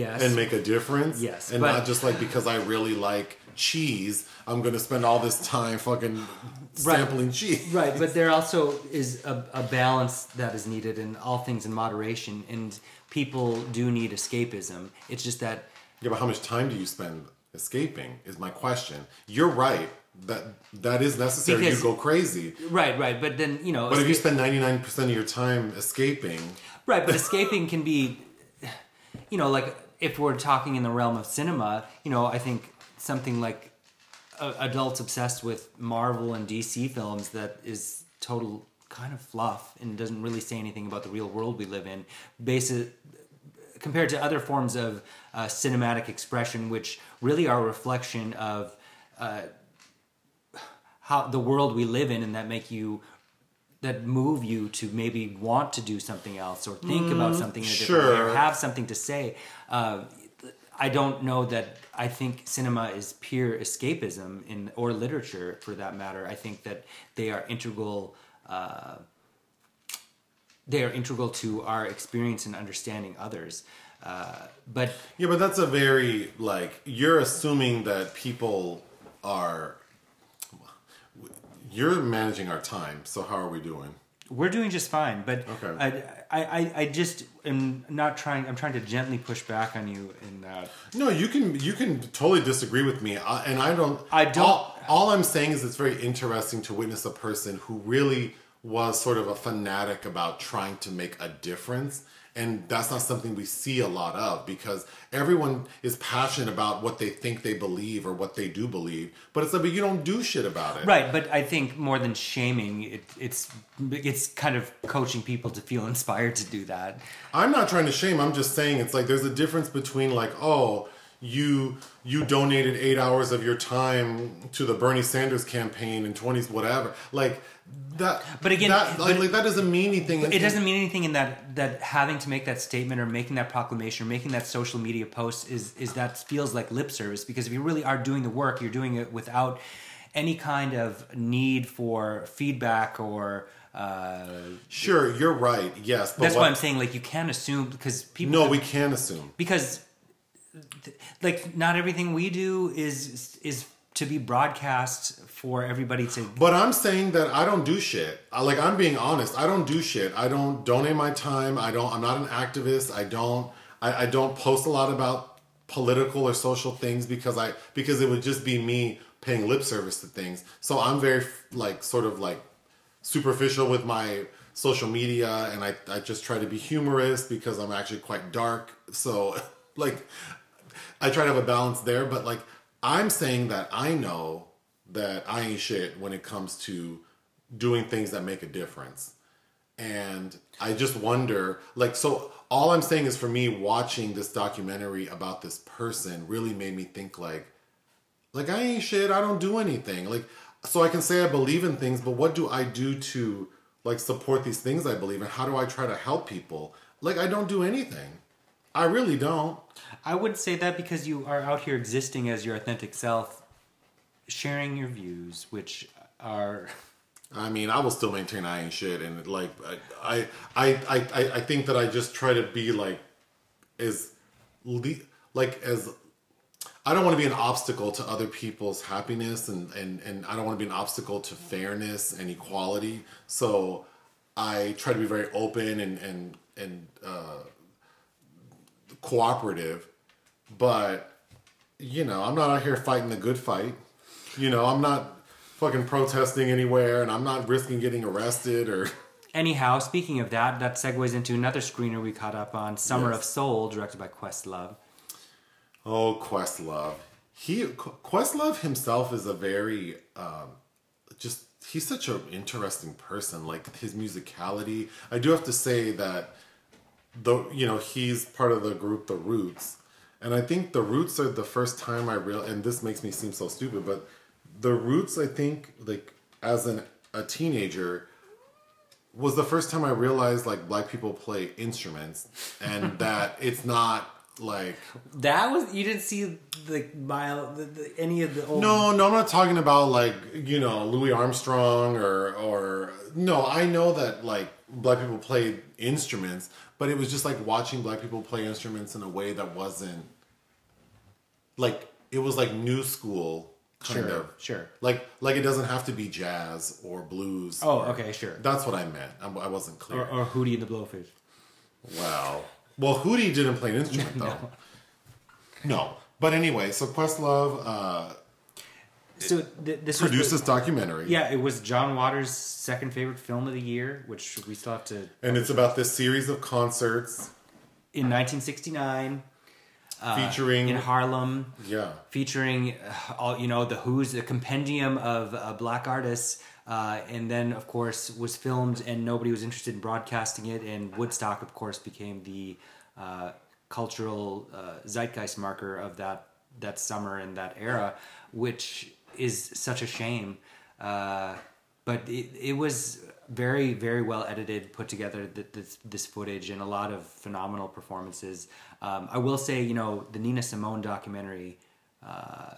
Yes. And make a difference? Yes. And but... not just like, because I really like cheese, I'm going to spend all this time fucking sampling right. cheese. Right, but there also is a, a balance that is needed, and all things in moderation, and people do need escapism. It's just that... Yeah, but how much time do you spend escaping is my question. You're right. That That is necessary. Because, you go crazy. Right, right, but then, you know... But escape... if you spend ninety-nine percent of your time escaping... Right, but escaping can be... You know, like, if we're talking in the realm of cinema, you know, I think something like uh, adults obsessed with Marvel and D C films that is total kind of fluff and doesn't really say anything about the real world we live in, basi- compared to other forms of uh, cinematic expression, which really are a reflection of uh, how the world we live in, and that make you... that move you to maybe want to do something else or think mm, about something in a different sure. way or have something to say. Uh, I don't know that I think cinema is pure escapism in or literature for that matter. I think that they are integral. Uh, they are integral to our experience in understanding others. Uh, but yeah, but that's a very like you're assuming that people are. You're managing our time, so how are we doing? We're doing just fine, but okay. I, I, I just am not trying. I'm trying to gently push back on you in that. No, you can you can totally disagree with me, I, and I don't. I don't. All, all I'm saying is it's very interesting to witness a person who really was sort of a fanatic about trying to make a difference. And that's not something we see a lot of, because everyone is passionate about what they think they believe or what they do believe. But it's like, but you don't do shit about it. Right, but I think more than shaming, it, it's it's kind of coaching people to feel inspired to do that. I'm not trying to shame. I'm just saying it's like there's a difference between like, oh, you you donated eight hours of your time to the Bernie Sanders campaign in twenties whatever, like that. But again, that, but, like, that doesn't mean anything. It doesn't mean anything in that that having to make that statement or making that proclamation or making that social media post is is that feels like lip service, because if you really are doing the work, you're doing it without any kind of need for feedback or. Uh, sure, you're right. Yes, but that's what, why I'm saying, like, you can't assume, because people. No, we can't assume, because th- like not everything we do is is to be broadcast for everybody to. But I'm saying that I don't do shit. I, like I'm being honest. I don't do shit. I don't donate my time. I don't. I'm not an activist. I don't. I, I don't post a lot about political or social things because I because it would just be me paying lip service to things. So I'm very like sort of like. superficial with my social media, and I, I just try to be humorous because I'm actually quite dark. So, like, I try to have a balance there. But, like, I'm saying that I know that I ain't shit when it comes to doing things that make a difference. And I just wonder, like, so all I'm saying is for me, watching this documentary about this person really made me think, like, like, I ain't shit. I don't do anything. Like, so I can say I believe in things, but what do I do to, like, support these things I believe in? How do I try to help people? Like, I don't do anything. I really don't. I would say that because you are out here existing as your authentic self, sharing your views, which are... I mean, I will still maintain I ain't shit, and, like, I I, I, I, I think that I just try to be, like, as... Like, as... I don't want to be an obstacle to other people's happiness, and, and, and I don't want to be an obstacle to fairness and equality. So I try to be very open and, and, and uh, cooperative. But, you know, I'm not out here fighting the good fight. You know, I'm not fucking protesting anywhere, and I'm not risking getting arrested or... Anyhow, speaking of that, that segues into another screener we caught up on, Summer yes. of Soul, directed by Questlove. Oh, Questlove. He Questlove himself is a very, um, just, he's such an interesting person. Like, his musicality. I do have to say that, the you know, he's part of the group The Roots. And I think The Roots are the first time I real. And this makes me seem so stupid, but The Roots, I think, like, as an a teenager, was the first time I realized, like, black people play instruments. And that it's not... Like that was you didn't see the mile the, the, any of the old no no I'm not talking about like you know Louis Armstrong or or no I know that like black people played instruments, but it was just like watching black people play instruments in a way that wasn't like it was like new school kind sure, of sure like like it doesn't have to be jazz or blues oh or, okay sure that's what I meant I, I wasn't clear or, or Hootie and the Blowfish. Wow. Well, Hootie didn't play an instrument, though. No. no. But anyway, so Questlove uh, so th- this produced was the, this documentary. Yeah, it was John Waters' second favorite film of the year, which we still have to... And it's about this series of concerts. In nineteen sixty-nine. Uh, featuring... In Harlem. Yeah. Featuring, uh, all you know, the Who's, a compendium of uh, black artists... Uh, and then, of course, was filmed, and nobody was interested in broadcasting it. And Woodstock, of course, became the uh, cultural uh, zeitgeist marker of that that summer and that era, which is such a shame. Uh, but it, it was very, very well edited, put together th- this, this footage, and a lot of phenomenal performances. Um, I will say, you know, the Nina Simone documentary. Uh,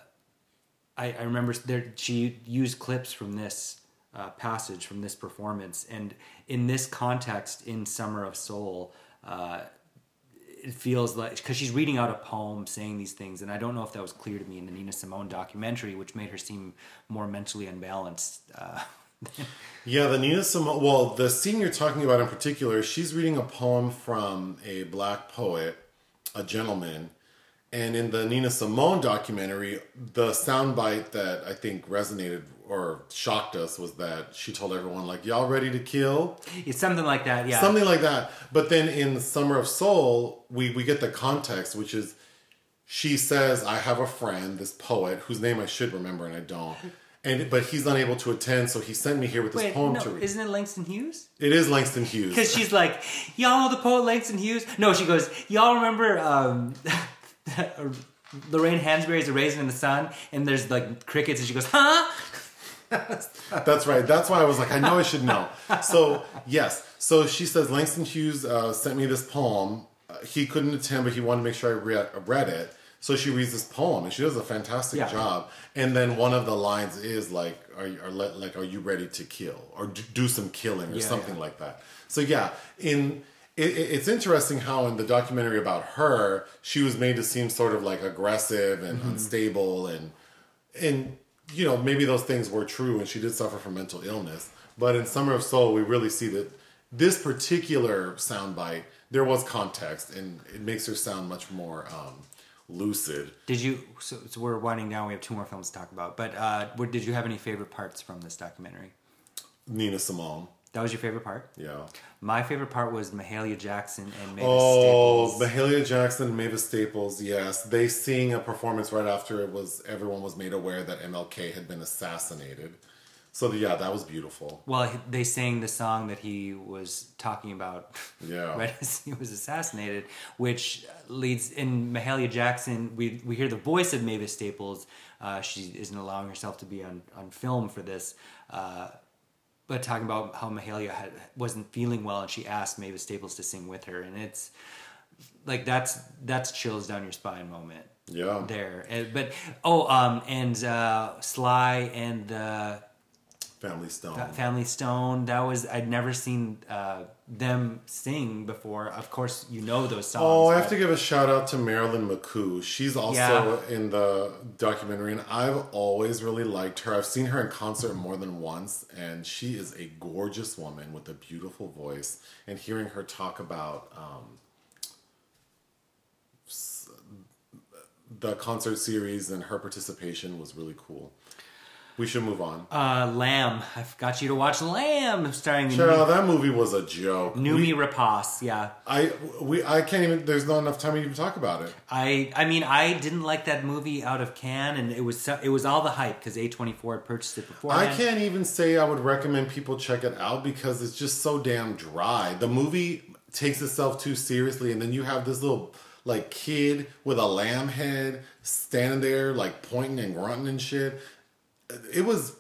I, I remember there, she used clips from this. Uh, passage from this performance, and in this context, in Summer of Soul, uh, it feels like because she's reading out a poem, saying these things, and I don't know if that was clear to me in the Nina Simone documentary, which made her seem more mentally unbalanced. Uh, yeah, the Nina Simone. Well, the scene you're talking about in particular, she's reading a poem from a black poet, a gentleman. And in the Nina Simone documentary, the soundbite that I think resonated or shocked us was that she told everyone, like, y'all ready to kill? It's something like that, yeah. Something like that. But then in Summer of Soul, we, we get the context, which is she says, I have a friend, this poet, whose name I should remember and I don't. And but he's unable to attend, so he sent me here with this Wait, poem no, to read. Isn't it Langston Hughes? It is Langston Hughes. Because she's like, y'all know the poet Langston Hughes? No, she goes, y'all remember... Um, Lorraine Hansberry's A Raisin in the Sun, and there's like crickets, and she goes, huh? That's right. That's why I was like, I know I should know. So, yes. So she says, Langston Hughes uh, sent me this poem. Uh, he couldn't attend, but he wanted to make sure I re read it. So she reads this poem, and she does a fantastic yeah. job. And then one of the lines is like, are, are, like, are you ready to kill? Or do some killing or yeah, something yeah. like that. So, yeah. in it, it's interesting how in the documentary about her, she was made to seem sort of like aggressive and mm-hmm. unstable and... and you know, maybe those things were true and she did suffer from mental illness. But in Summer of Soul, we really see that this particular soundbite, there was context and it makes her sound much more um, lucid. Did you, so, so we're winding down, we have two more films to talk about. But uh, what, did you have any favorite parts from this documentary? Nina Simone. That was your favorite part? Yeah. My favorite part was Mahalia Jackson and Mavis oh, Staples. Oh, Mahalia Jackson and Mavis Staples, yes. They sing a performance right after it was everyone was made aware that M L K had been assassinated. So, yeah, that was beautiful. Well, they sang the song that he was talking about yeah. right as he was assassinated, which leads in Mahalia Jackson, we, we hear the voice of Mavis Staples. Uh, she isn't allowing herself to be on, on film for this. Uh, But talking about how Mahalia had, wasn't feeling well, and she asked Mavis Staples to sing with her, and it's like that's that's chills down your spine moment. Yeah, there. And, but oh, um, and uh, Sly and the Family Stone. Fa Family Stone. That was I'd never seen uh, them sing before. Of course, you know those songs. Oh, I have to give a shout out to Marilyn McCoo. She's also yeah. in the documentary, and I've always really liked her. I've seen her in concert more than once, and she is a gorgeous woman with a beautiful voice. And hearing her talk about um, the concert series and her participation was really cool. We should move on. Uh, Lamb. I got you to watch Lamb, starring. Cheryl, that movie was a joke. Noomi Rapace, yeah. I we I can't even. There's not enough time to even talk about it. I I mean I didn't like that movie out of Cannes, and it was it was all the hype because A twenty-four had purchased it before. I can't even say I would recommend people check it out because it's just so damn dry. The movie takes itself too seriously, and then you have this little like kid with a lamb head standing there like pointing and grunting and shit. It was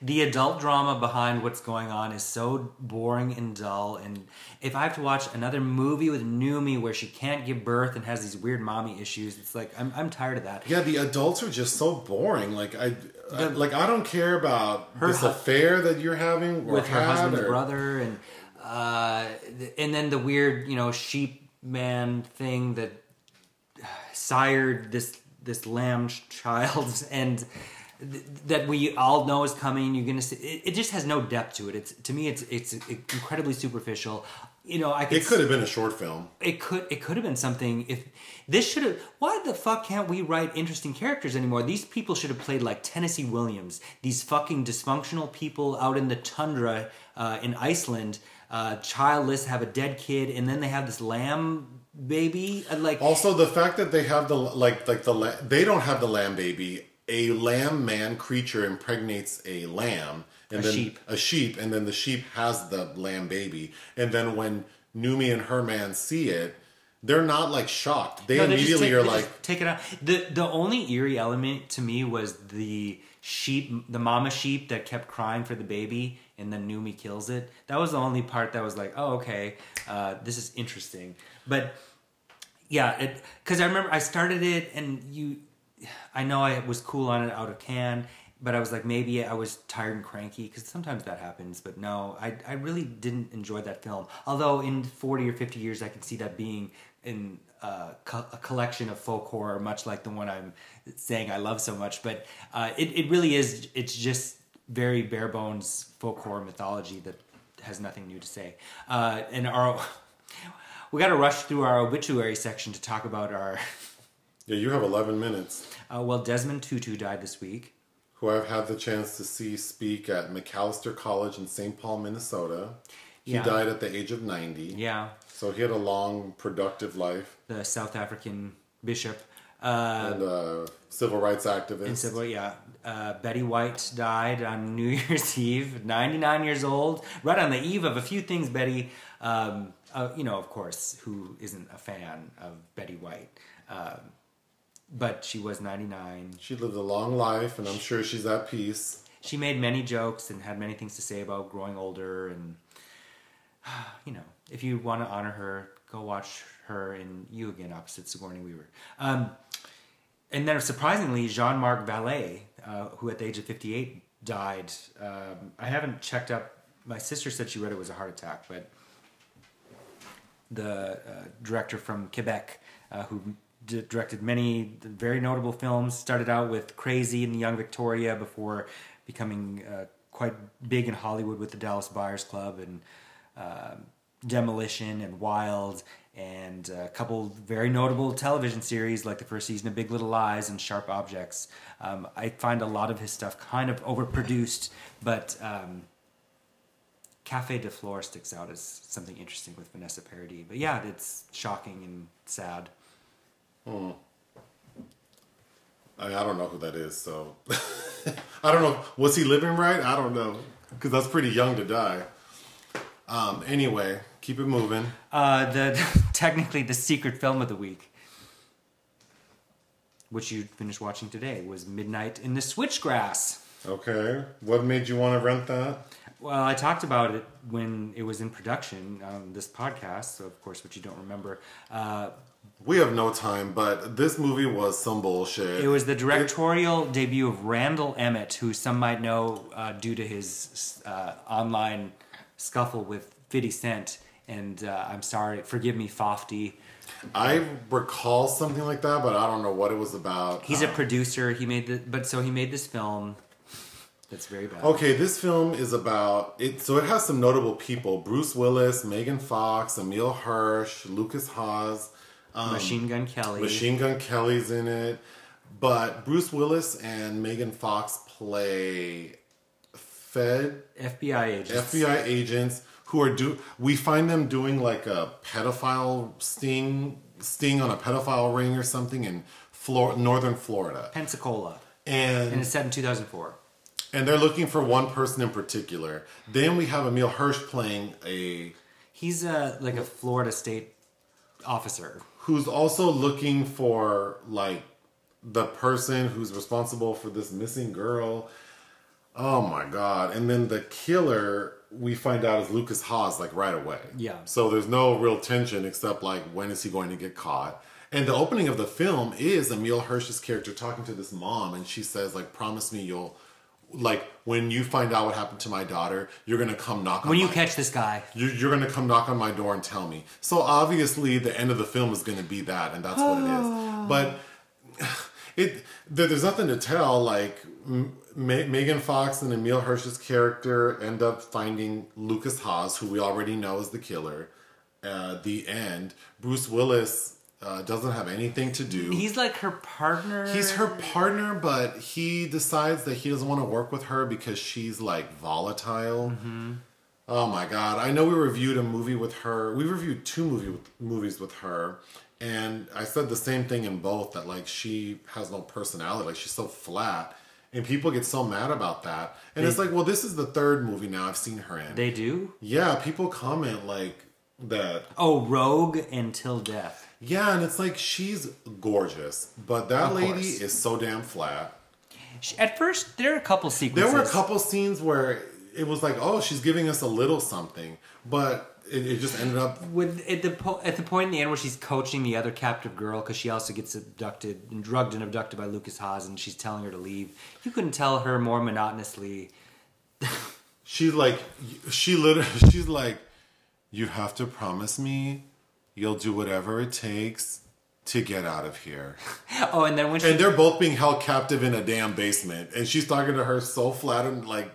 the adult drama behind what's going on is so boring and dull. And if I have to watch another movie with Noomi where she can't give birth and has these weird mommy issues, it's like I'm I'm tired of that. Yeah, the adults are just so boring. Like I, the, I like I don't care about her this affair that you're having or with her husband's or... brother, and uh, and then the weird you know sheep man thing that sired this this lamb child and. That we all know is coming. You're gonna see. It, it just has no depth to it. It's to me, it's it's incredibly superficial. You know, I could. It could have been a short film. It could it could have been something. If this should have, why the fuck can't we write interesting characters anymore? These people should have played like Tennessee Williams. These fucking dysfunctional people out in the tundra uh, in Iceland, uh, childless, have a dead kid, and then they have this lamb. Baby, like also the fact that they have the like like the they don't have the lamb baby. A lamb man creature impregnates a lamb, and a then sheep. a sheep, and then the sheep has the lamb baby. And then when Noomi and her man see it, they're not like shocked. They no, immediately take, are like, take it out. The the only eerie element to me was the sheep, the mama sheep that kept crying for the baby, and then Noomi kills it. That was the only part that was like, oh okay, uh, this is interesting. But yeah, because I remember I started it, and you. I know I was cool on it out of Cannes, but I was like, maybe I was tired and cranky, because sometimes that happens, but no, I, I really didn't enjoy that film. Although in forty or fifty years, I can see that being in uh, co a collection of folk horror, much like the one I'm saying I love so much, but uh, it, it really is, it's just very bare bones folk horror mythology that has nothing new to say. Uh, and our, we got to rush through our obituary section to talk about our... Yeah, you have eleven minutes. Uh, well, Desmond Tutu died this week. Who I've had the chance to see speak at McAllister College in Saint Paul, Minnesota. He yeah. died at the age of ninety. Yeah. So he had a long, productive life. The South African bishop. Uh, and uh, civil rights activist. And civil, yeah. Uh, Betty White died on New Year's Eve, ninety-nine years old. Right on the eve of a few things, Betty. Um, uh, you know, of course, who isn't a fan of Betty White? Um... But she was ninety-nine. She lived a long life, and I'm sure she's at peace. She made many jokes and had many things to say about growing older. And, you know, if you want to honor her, go watch her in You Again, opposite Sigourney Weaver. Um, and then, surprisingly, Jean-Marc Vallée, uh, who at the age of fifty-eight died. Um, I haven't checked up. My sister said she read it was a heart attack, but the uh, director from Quebec, uh, who d directed many very notable films, started out with Crazy and the Young Victoria before becoming uh, quite big in Hollywood with the Dallas Buyers Club and uh, Demolition and Wild, and a couple very notable television series like the first season of Big Little Lies and Sharp Objects. Um, I find a lot of his stuff kind of overproduced, but um, Café de Flore sticks out as something interesting with Vanessa Paradis. But yeah, it's shocking and sad. Hmm. I, mean, I don't know who that is, so... I don't know. Was he living right? I don't know. Because that's pretty young to die. Um, anyway, keep it moving. Uh, the technically, the secret film of the week, which you finished watching today, was Midnight in the Switchgrass. Okay. What made you want to rent that? Well, I talked about it when it was in production on this podcast, so of course, which you don't remember. Uh, we have no time, but this movie was some bullshit. It was the directorial it... debut of Randall Emmett, who some might know uh, due to his uh, online scuffle with fifty cent, and uh, I'm sorry, forgive me, Fofty. I recall something like that, but I don't know what it was about. He's uh, a producer. He made the, but so he made this film. That's very bad. Okay, this film is about... it. So it has some notable people. Bruce Willis, Megan Fox, Emil Hirsch, Lucas Haas. Um, Machine Gun Kelly. Machine Gun Kelly's in it. But Bruce Willis and Megan Fox play Fed... F B I agents. F B I agents who are... do we find them doing like a pedophile sting, sting on a pedophile ring or something in Flor northern Florida. Pensacola. And, and it's set in two thousand four. And they're looking for one person in particular. Then we have Emil Hirsch playing a... he's a, like a Florida state officer. Who's also looking for, like, the person who's responsible for this missing girl. Oh, my God. And then the killer, we find out, is Lucas Haas, like, right away. Yeah. So there's no real tension except, like, when is he going to get caught? And the opening of the film is Emil Hirsch's character talking to this mom. And she says, like, promise me you'll... like, when you find out what happened to my daughter, you're going to come knock on my... when you catch this guy. You're, you're going to come knock on my door and tell me. So, obviously, the end of the film is going to be that, and that's oh. what it is. But it there, there's nothing to tell. Like, M Megan Fox and Emil Hirsch's character end up finding Lucas Haas, who we already know is the killer. Uh, the end. Bruce Willis... Uh, doesn't have anything to do. He's like her partner. He's her partner, but he decides that he doesn't want to work with her because she's like volatile. Mm-hmm. Oh my God. I know we reviewed a movie with her. We reviewed two movie with, movies with her. And I said the same thing in both, that like she has no personality. Like she's so flat. And people get so mad about that. And they, it's like, well, this is the third movie now I've seen her in. They do? Yeah. People comment like that. Oh, Rogue and Till Death. Yeah, and it's like, she's gorgeous, but that lady is so damn flat. She, at first, there are a couple sequences. There were a couple scenes where it was like, oh, she's giving us a little something, but it, it just ended up... With, at, the po at the point in the end where she's coaching the other captive girl, because she also gets abducted, and drugged and abducted by Lucas Haas, and she's telling her to leave. You couldn't tell her more monotonously. She's like, she literally, she's like, you have to promise me you'll do whatever it takes to get out of here. Oh, and then when she... and they're both being held captive in a damn basement. And she's talking to her so flat and, like,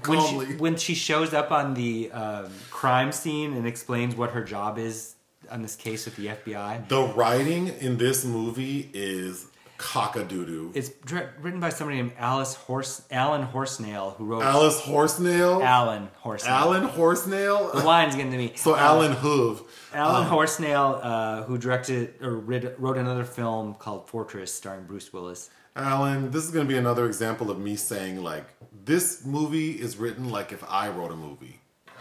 calmly. When she, when she shows up on the um, crime scene and explains what her job is on this case with the F B I. The writing in this movie is cock-a-doodoo. It's written by somebody named Alice Horse, Alan Horsenail, who wrote... Alice Horsenail? Alan Horsenail. Alan Horsenail? The line's getting to me. So um, Alan Hoove. Alan um, Horsenail, uh, who directed or read, wrote another film called Fortress, starring Bruce Willis. Alan, this is going to be another example of me saying, like, this movie is written like if I wrote a movie.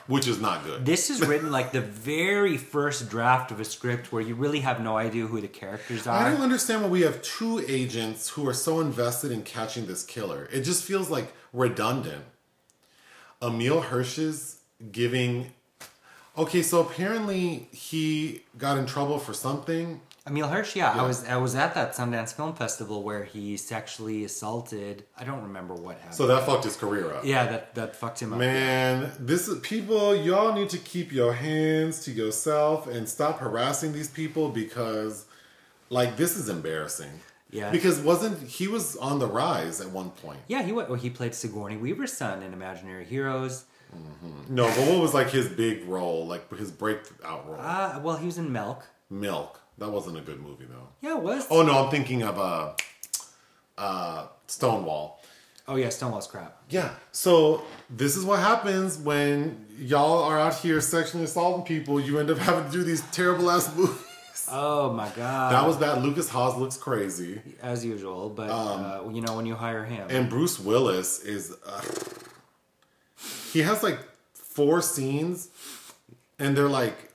Which is not good. This is written like the very first draft of a script where you really have no idea who the characters are. I don't understand why we have two agents who are so invested in catching this killer. It just feels like redundant. Emil Hirsch's giving... Okay, so apparently he got in trouble for something. Emil Hirsch, yeah. yeah. I was I was at that Sundance Film Festival where he sexually assaulted... I don't remember what happened. So that fucked his career up. Yeah, that, that fucked him up. Man, this is... People, y'all need to keep your hands to yourself and stop harassing these people because, like, this is embarrassing. Yeah. Because wasn't... He was on the rise at one point. Yeah, he, well, he played Sigourney Weaver's son in Imaginary Heroes. Mm-hmm. No, but what was, like, his big role? Like, his breakout role? Uh, well, he was in Milk. Milk. That wasn't a good movie, though. Yeah, it was. Oh, no, I'm thinking of uh, uh, Stonewall. Oh, yeah, Stonewall's crap. Yeah, so this is what happens when y'all are out here sexually assaulting people. You end up having to do these terrible-ass movies. Oh, my God. That was that. Lucas Haas looks crazy. As usual, but, um, uh, you know, when you hire him. And Bruce Willis is... Uh, he has, like, four scenes, and they're, like...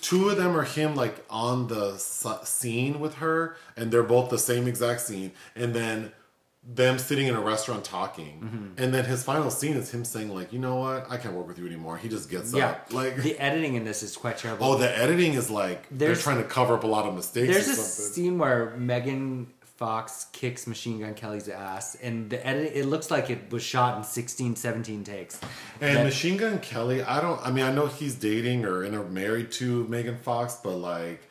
Two of them are him, like, on the scene with her, and they're both the same exact scene. And then them sitting in a restaurant talking. Mm-hmm. And then his final scene is him saying, like, you know what? I can't work with you anymore. He just gets yeah. up. Like, the editing in this is quite terrible. Oh, the editing is, like, there's, they're trying to cover up a lot of mistakes There's or something. a scene where Megan Fox kicks Machine Gun Kelly's ass, and the edit, it looks like it was shot in sixteen, seventeen takes. And that, Machine Gun Kelly, I don't, I mean, I know he's dating or in a, married to Megan Fox, but like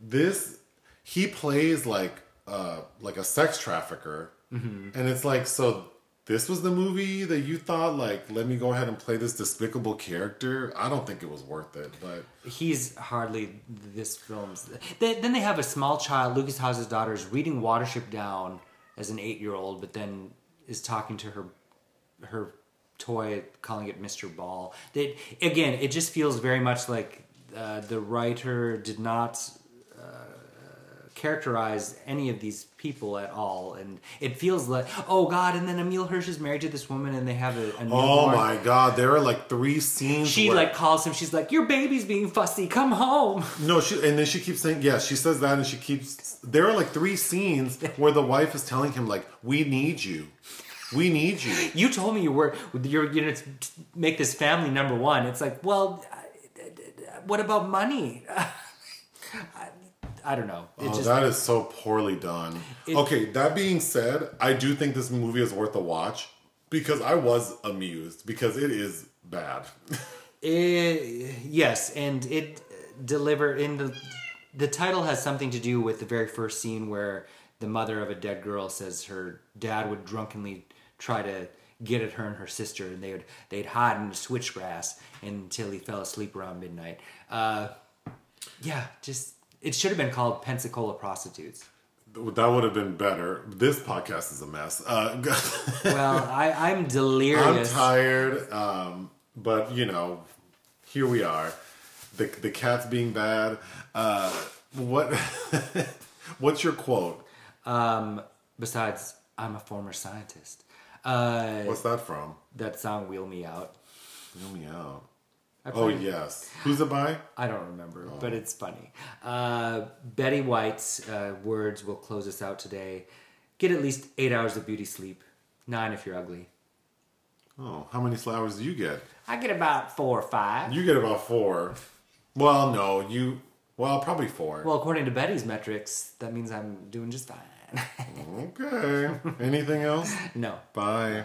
this, he plays like, uh, like a sex trafficker. Mm-hmm. And it's like, so this was the movie that you thought, like, let me go ahead and play this despicable character? I don't think it was worth it, but... He's hardly this film's... They, then they have a small child, Lucas Haas's daughter, is reading Watership Down as an eight-year-old, but then is talking to her her toy, calling it Mister Ball. They, again, it just feels very much like uh, the writer did not... Uh, characterize any of these people at all, and it feels like, oh god, and then Emil Hirsch is married to this woman and they have a, a oh my god, there are like three scenes she where... like calls him, she's like, your baby's being fussy, come home. No, she, and then she keeps saying, yeah, she says that, and she keeps, there are like three scenes where the wife is telling him, like, we need you. We need you. You told me you were, you're, you're gonna make this family number one. It's like, well, what about money? I don't know. It oh, just, that is so poorly done. It, okay, that being said, I do think this movie is worth a watch because I was amused because it is bad. it, yes, and it deliver in the the title has something to do with the very first scene where the mother of a dead girl says her dad would drunkenly try to get at her and her sister, and they would they'd hide in the switchgrass until he fell asleep around midnight. Uh, yeah, just. It should have been called Pensacola Prostitutes. That would have been better. This podcast is a mess. Uh, well, I, I'm delirious. I'm tired. Um, but, you know, here we are. The, the cat's being bad. Uh, what? What's your quote? Um, besides, I'm a former scientist. Uh, What's that from? That song, Wheel Me Out. Wheel Me Out. Oh, yes. Who's it by? I don't remember, oh. but it's funny. Uh, Betty White's uh, words will close us out today. Get at least eight hours of beauty sleep. Nine if you're ugly. Oh, how many hours do you get? I get about four or five. You get about four. Well, no, you... Well, probably four. Well, according to Betty's metrics, that means I'm doing just fine. Okay. Anything else? No. Bye.